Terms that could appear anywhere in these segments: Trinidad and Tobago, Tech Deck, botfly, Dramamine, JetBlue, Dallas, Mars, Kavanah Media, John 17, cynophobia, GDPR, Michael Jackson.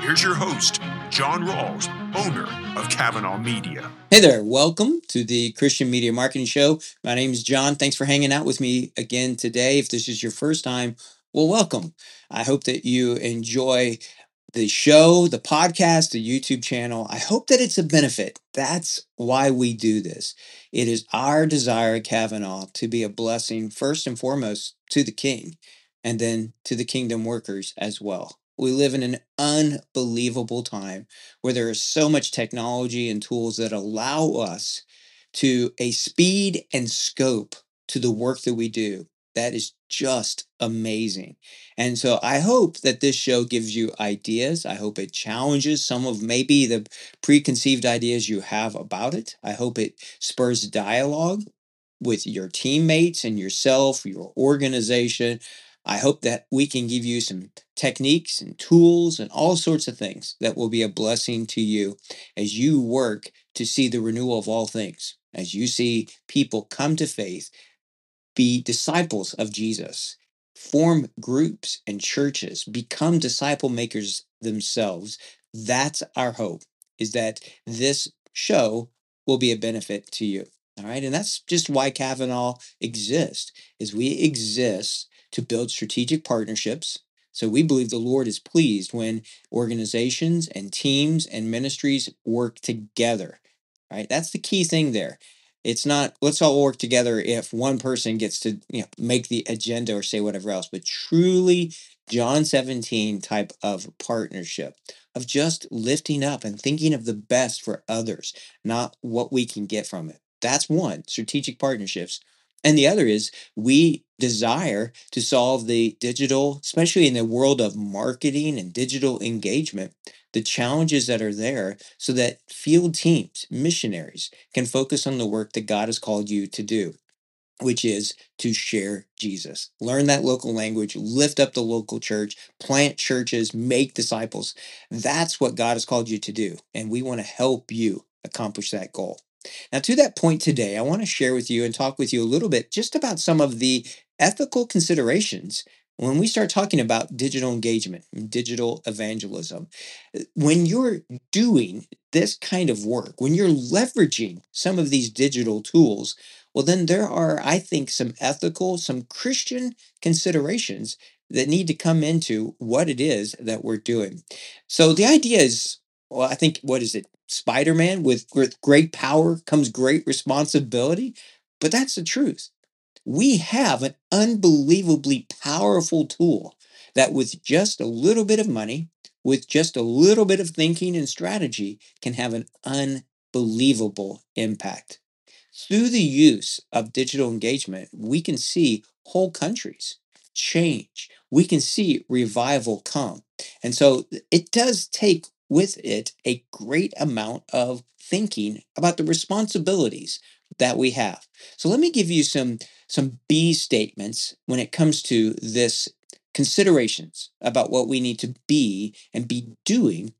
Here's your host, John Rawls, owner of Kavanah Media. Hey there, welcome to the Christian Media Marketing Show. My name is John. Thanks for hanging out with me again today. If this is your first time, well, welcome. I hope that you enjoy the show, the podcast, the YouTube channel. I hope that it's a benefit. That's why we do this. It is our desire at Kavanah to be a blessing, first and foremost, to the King, and then to the kingdom workers as well. We live in an unbelievable time where there is so much technology and tools that allow us to a speed and scope to the work that we do. That is just amazing. And so I hope that this show gives you ideas. I hope it challenges some of maybe the preconceived ideas you have about it. I hope it spurs dialogue with your teammates and yourself, your organization. I hope that we can give you some techniques and tools and all sorts of things that will be a blessing to you as you work to see the renewal of all things, as you see people come to faith, be disciples of Jesus, form groups and churches, become disciple makers themselves. That's our hope, is that this show will be a benefit to you. All right. And that's just why Kavanah exists, is we exist to build strategic partnerships. So we believe the Lord is pleased when organizations and teams and ministries work together, right? That's the key thing there. It's not, let's all work together if one person gets to make the agenda or say whatever else, but truly John 17 type of partnership of just lifting up and thinking of the best for others, not what we can get from it. That's one, strategic partnerships. And the other is we desire to solve the digital, especially in the world of marketing and digital engagement, the challenges that are there so that field teams, missionaries can focus on the work that God has called you to do, which is to share Jesus, learn that local language, lift up the local church, plant churches, make disciples. That's what God has called you to do. And we want to help you accomplish that goal. Now, to that point today, I want to share with you and talk with you a little bit just about some of the ethical considerations when we start talking about digital engagement and digital evangelism. When you're doing this kind of work, when you're leveraging some of these digital tools, well, then there are, I think, some ethical, some Christian considerations that need to come into what it is that we're doing. So the idea is, well, I think, what is it? Spider-Man, with great power comes great responsibility, but that's the truth. We have an unbelievably powerful tool that with just a little bit of money, with just a little bit of thinking and strategy, can have an unbelievable impact. Through the use of digital engagement, we can see whole countries change. We can see revival come. And so it does take with it a great amount of thinking about the responsibilities that we have. So let me give you some B statements when it comes to this considerations about what we need to be and be doing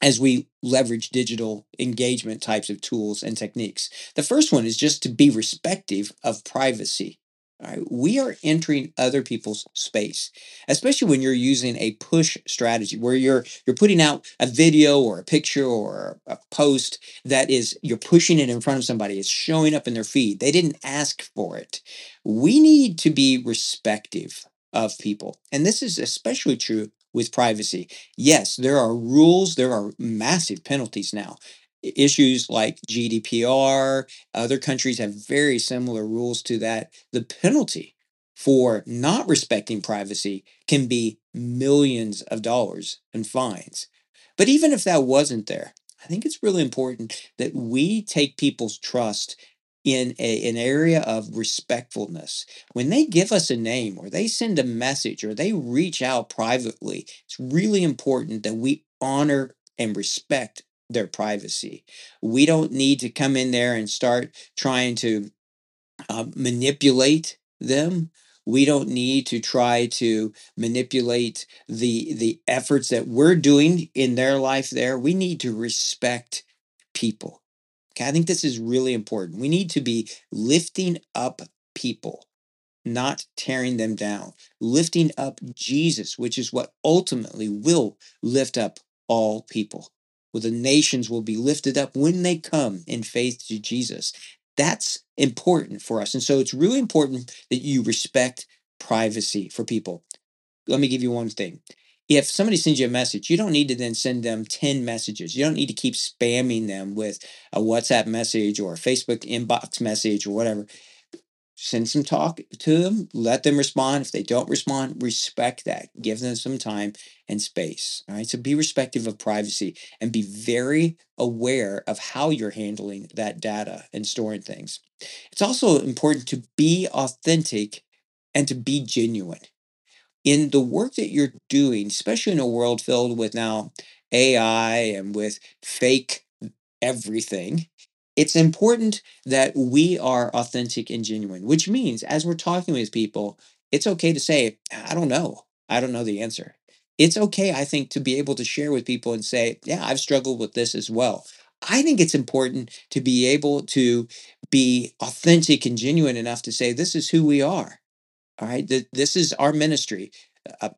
as we leverage digital engagement types of tools and techniques. The first one is just to be respective of privacy. All right, we are entering other people's space, especially when you're using a push strategy where you're putting out a video or a picture or a post that is, you're pushing it in front of somebody. It's showing up in their feed. They didn't ask for it. We need to be respective of people. And this is especially true with privacy. Yes, there are rules. There are massive penalties now. Issues like GDPR, other countries have very similar rules to that. The penalty for not respecting privacy can be millions of dollars in fines. But even if that wasn't there, I think it's really important that we take people's trust in an area of respectfulness. When they give us a name or they send a message or they reach out privately, it's really important that we honor and respect their privacy. We don't need to come in there and start trying to manipulate them. We don't need to try to manipulate the efforts that we're doing in their life there. We need to respect people. Okay, I think this is really important. We need to be lifting up people, not tearing them down. Lifting up Jesus, which is what ultimately will lift up all people. Well, the nations will be lifted up when they come in faith to Jesus. That's important for us. And so it's really important that you respect privacy for people. Let me give you one thing. If somebody sends you a message, you don't need to then send them 10 messages. You don't need to keep spamming them with a WhatsApp message or a Facebook inbox message or whatever. Send some talk to them. Let them respond. If they don't respond, respect that. Give them some time and space. All right. So be respectful of privacy and be very aware of how you're handling that data and storing things. It's also important to be authentic and to be genuine in the work that you're doing, especially in a world filled with now AI and with fake everything. It's important that we are authentic and genuine, which means as we're talking with people, it's okay to say, I don't know. I don't know the answer. It's okay, I think, to be able to share with people and say, yeah, I've struggled with this as well. I think it's important to be able to be authentic and genuine enough to say, this is who we are. All right. This is our ministry.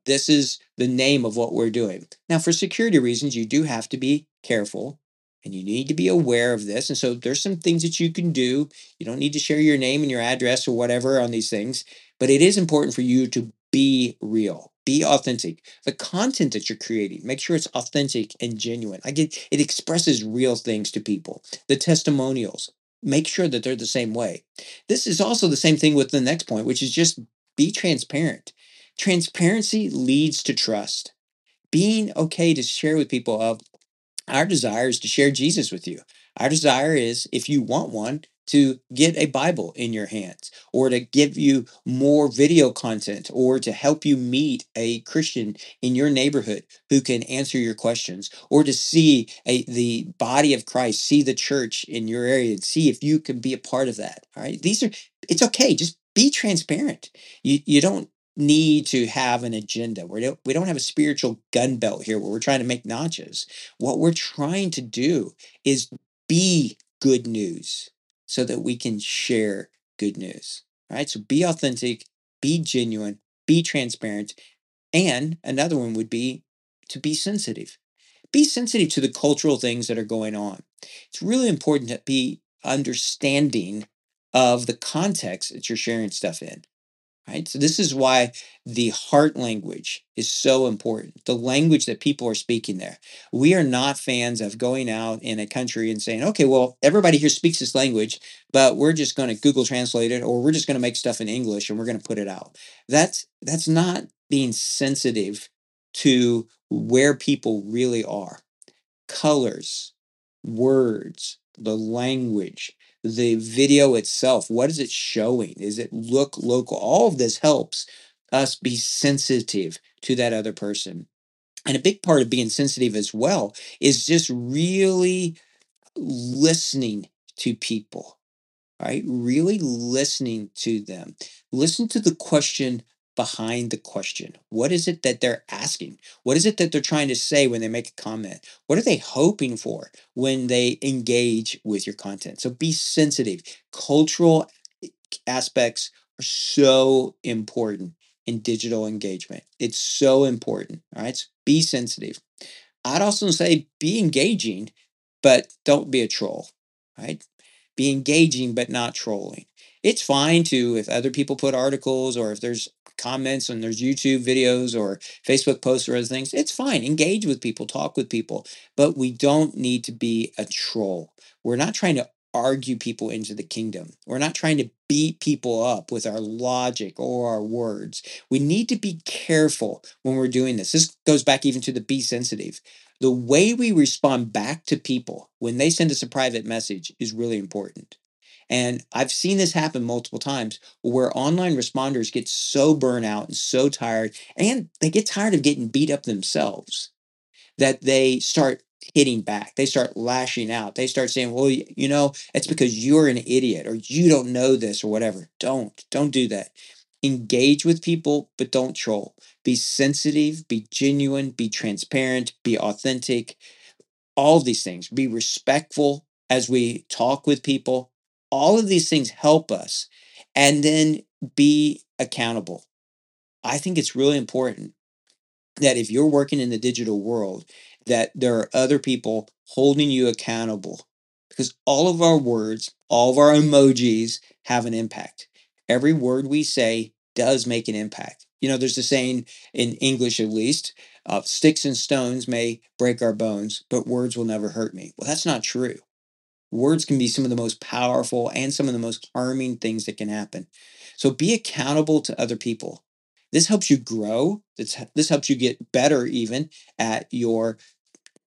This is the name of what we're doing. Now, for security reasons, you do have to be careful. And you need to be aware of this. And so there's some things that you can do. You don't need to share your name and your address or whatever on these things. But it is important for you to be real, be authentic. The content that you're creating, make sure it's authentic and genuine. It expresses real things to people. The testimonials, make sure that they're the same way. This is also the same thing with the next point, which is just be transparent. Transparency leads to trust. Being okay to share with people of, our desire is to share Jesus with you. Our desire is, if you want one, to get a Bible in your hands or to give you more video content or to help you meet a Christian in your neighborhood who can answer your questions or to see the body of Christ, see the church in your area and see if you can be a part of that. All right. It's okay. Just be transparent. You don't need to have an agenda. We don't have a spiritual gun belt here where we're trying to make notches. What we're trying to do is be good news so that we can share good news. All right. So be authentic, be genuine, be transparent. And another one would be to be sensitive. Be sensitive to the cultural things that are going on. It's really important to be understanding of the context that you're sharing stuff in. Right? So this is why the heart language is so important, the language that people are speaking there. We are not fans of going out in a country and saying, okay, well, everybody here speaks this language, but we're just going to Google translate it or we're just going to make stuff in English and we're going to put it out. That's not being sensitive to where people really are. Colors, words, the language, the video itself, what is it showing? Is it look local? All of this helps us be sensitive to that other person. And a big part of being sensitive as well is just really listening to people, right? Really listening to them. Listen to the question behind the question. What is it that they're asking? What is it that they're trying to say when they make a comment? What are they hoping for when they engage with your content? So be sensitive. Cultural aspects are so important in digital engagement. It's so important. All right. So be sensitive. I'd also say be engaging, but don't be a troll. Right? Be engaging, but not trolling. It's fine to, if other people put articles or if there's comments and there's YouTube videos or Facebook posts or other things, it's fine. Engage with people, talk with people, but we don't need to be a troll. We're not trying to argue people into the kingdom. We're not trying to beat people up with our logic or our words. We need to be careful when we're doing this. This goes back even to the be sensitive. The way we respond back to people when they send us a private message is really important. And I've seen this happen multiple times where online responders get so burnt out and so tired, and they get tired of getting beat up themselves that they start hitting back. They start lashing out. They start saying, well, you know, it's because you're an idiot or you don't know this or whatever. Don't do that. Engage with people, but don't troll. Be sensitive, be genuine, be transparent, be authentic, all these things. Be respectful as we talk with people. All of these things help us. And then be accountable. I think it's really important that if you're working in the digital world, that there are other people holding you accountable, because all of our words, all of our emojis have an impact. Every word we say does make an impact. You know, there's a saying in English, at least, sticks and stones may break our bones, but words will never hurt me. Well, that's not true. Words can be some of the most powerful and some of the most harming things that can happen. So be accountable to other people. This helps you grow. This helps you get better even at your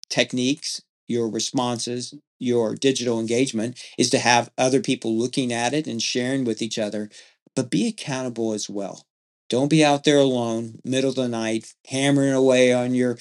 techniques, your responses, your digital engagement, is to have other people looking at it and sharing with each other, but be accountable as well. Don't be out there alone, middle of the night, hammering away on your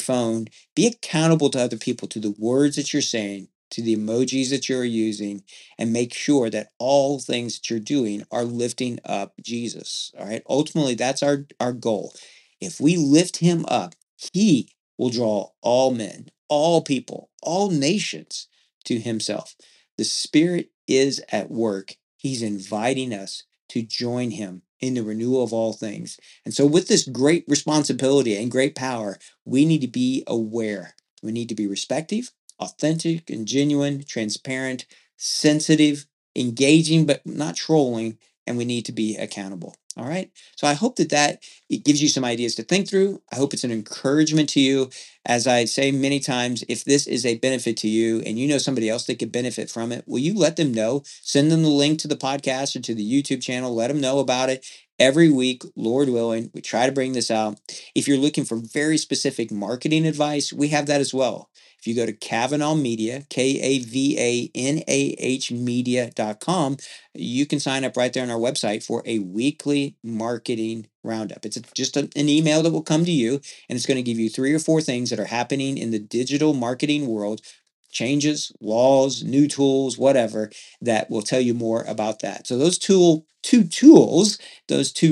phone. Be accountable to other people, to the words that you're saying, to the emojis that you're using, and make sure that all things that you're doing are lifting up Jesus. All right. Ultimately, that's our goal. If we lift him up, he will draw all men, all people, all nations to himself. The Spirit is at work. He's inviting us to join him in the renewal of all things. And so with this great responsibility and great power, we need to be aware. We need to be respectful, authentic and genuine, transparent, sensitive, engaging, but not trolling. And we need to be accountable. All right. So I hope that it gives you some ideas to think through. I hope it's an encouragement to you. As I say many times, if this is a benefit to you and you know somebody else that could benefit from it, will you let them know? Send them the link to the podcast or to the YouTube channel. Let them know about it. Every week, Lord willing, we try to bring this out. If you're looking for very specific marketing advice, we have that as well. If you go to Kavanah Media, KAVANAH media.com, you can sign up right there on our website for a weekly marketing roundup. It's just an email that will come to you, and it's going to give you 3 or 4 things that are happening in the digital marketing world, changes, laws, new tools, whatever, that will tell you more about that. So those two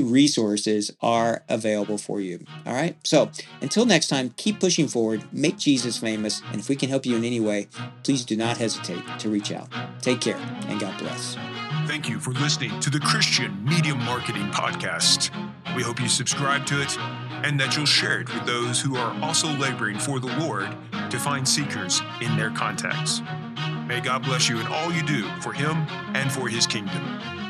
resources are available for you. All right. So until next time, keep pushing forward, make Jesus famous. And if we can help you in any way, please do not hesitate to reach out. Take care and God bless. Thank you for listening to the Christian Media Marketing Podcast. We hope you subscribe to it and that you'll share it with those who are also laboring for the Lord to find seekers in their contacts. May God bless you in all you do for him and for his kingdom.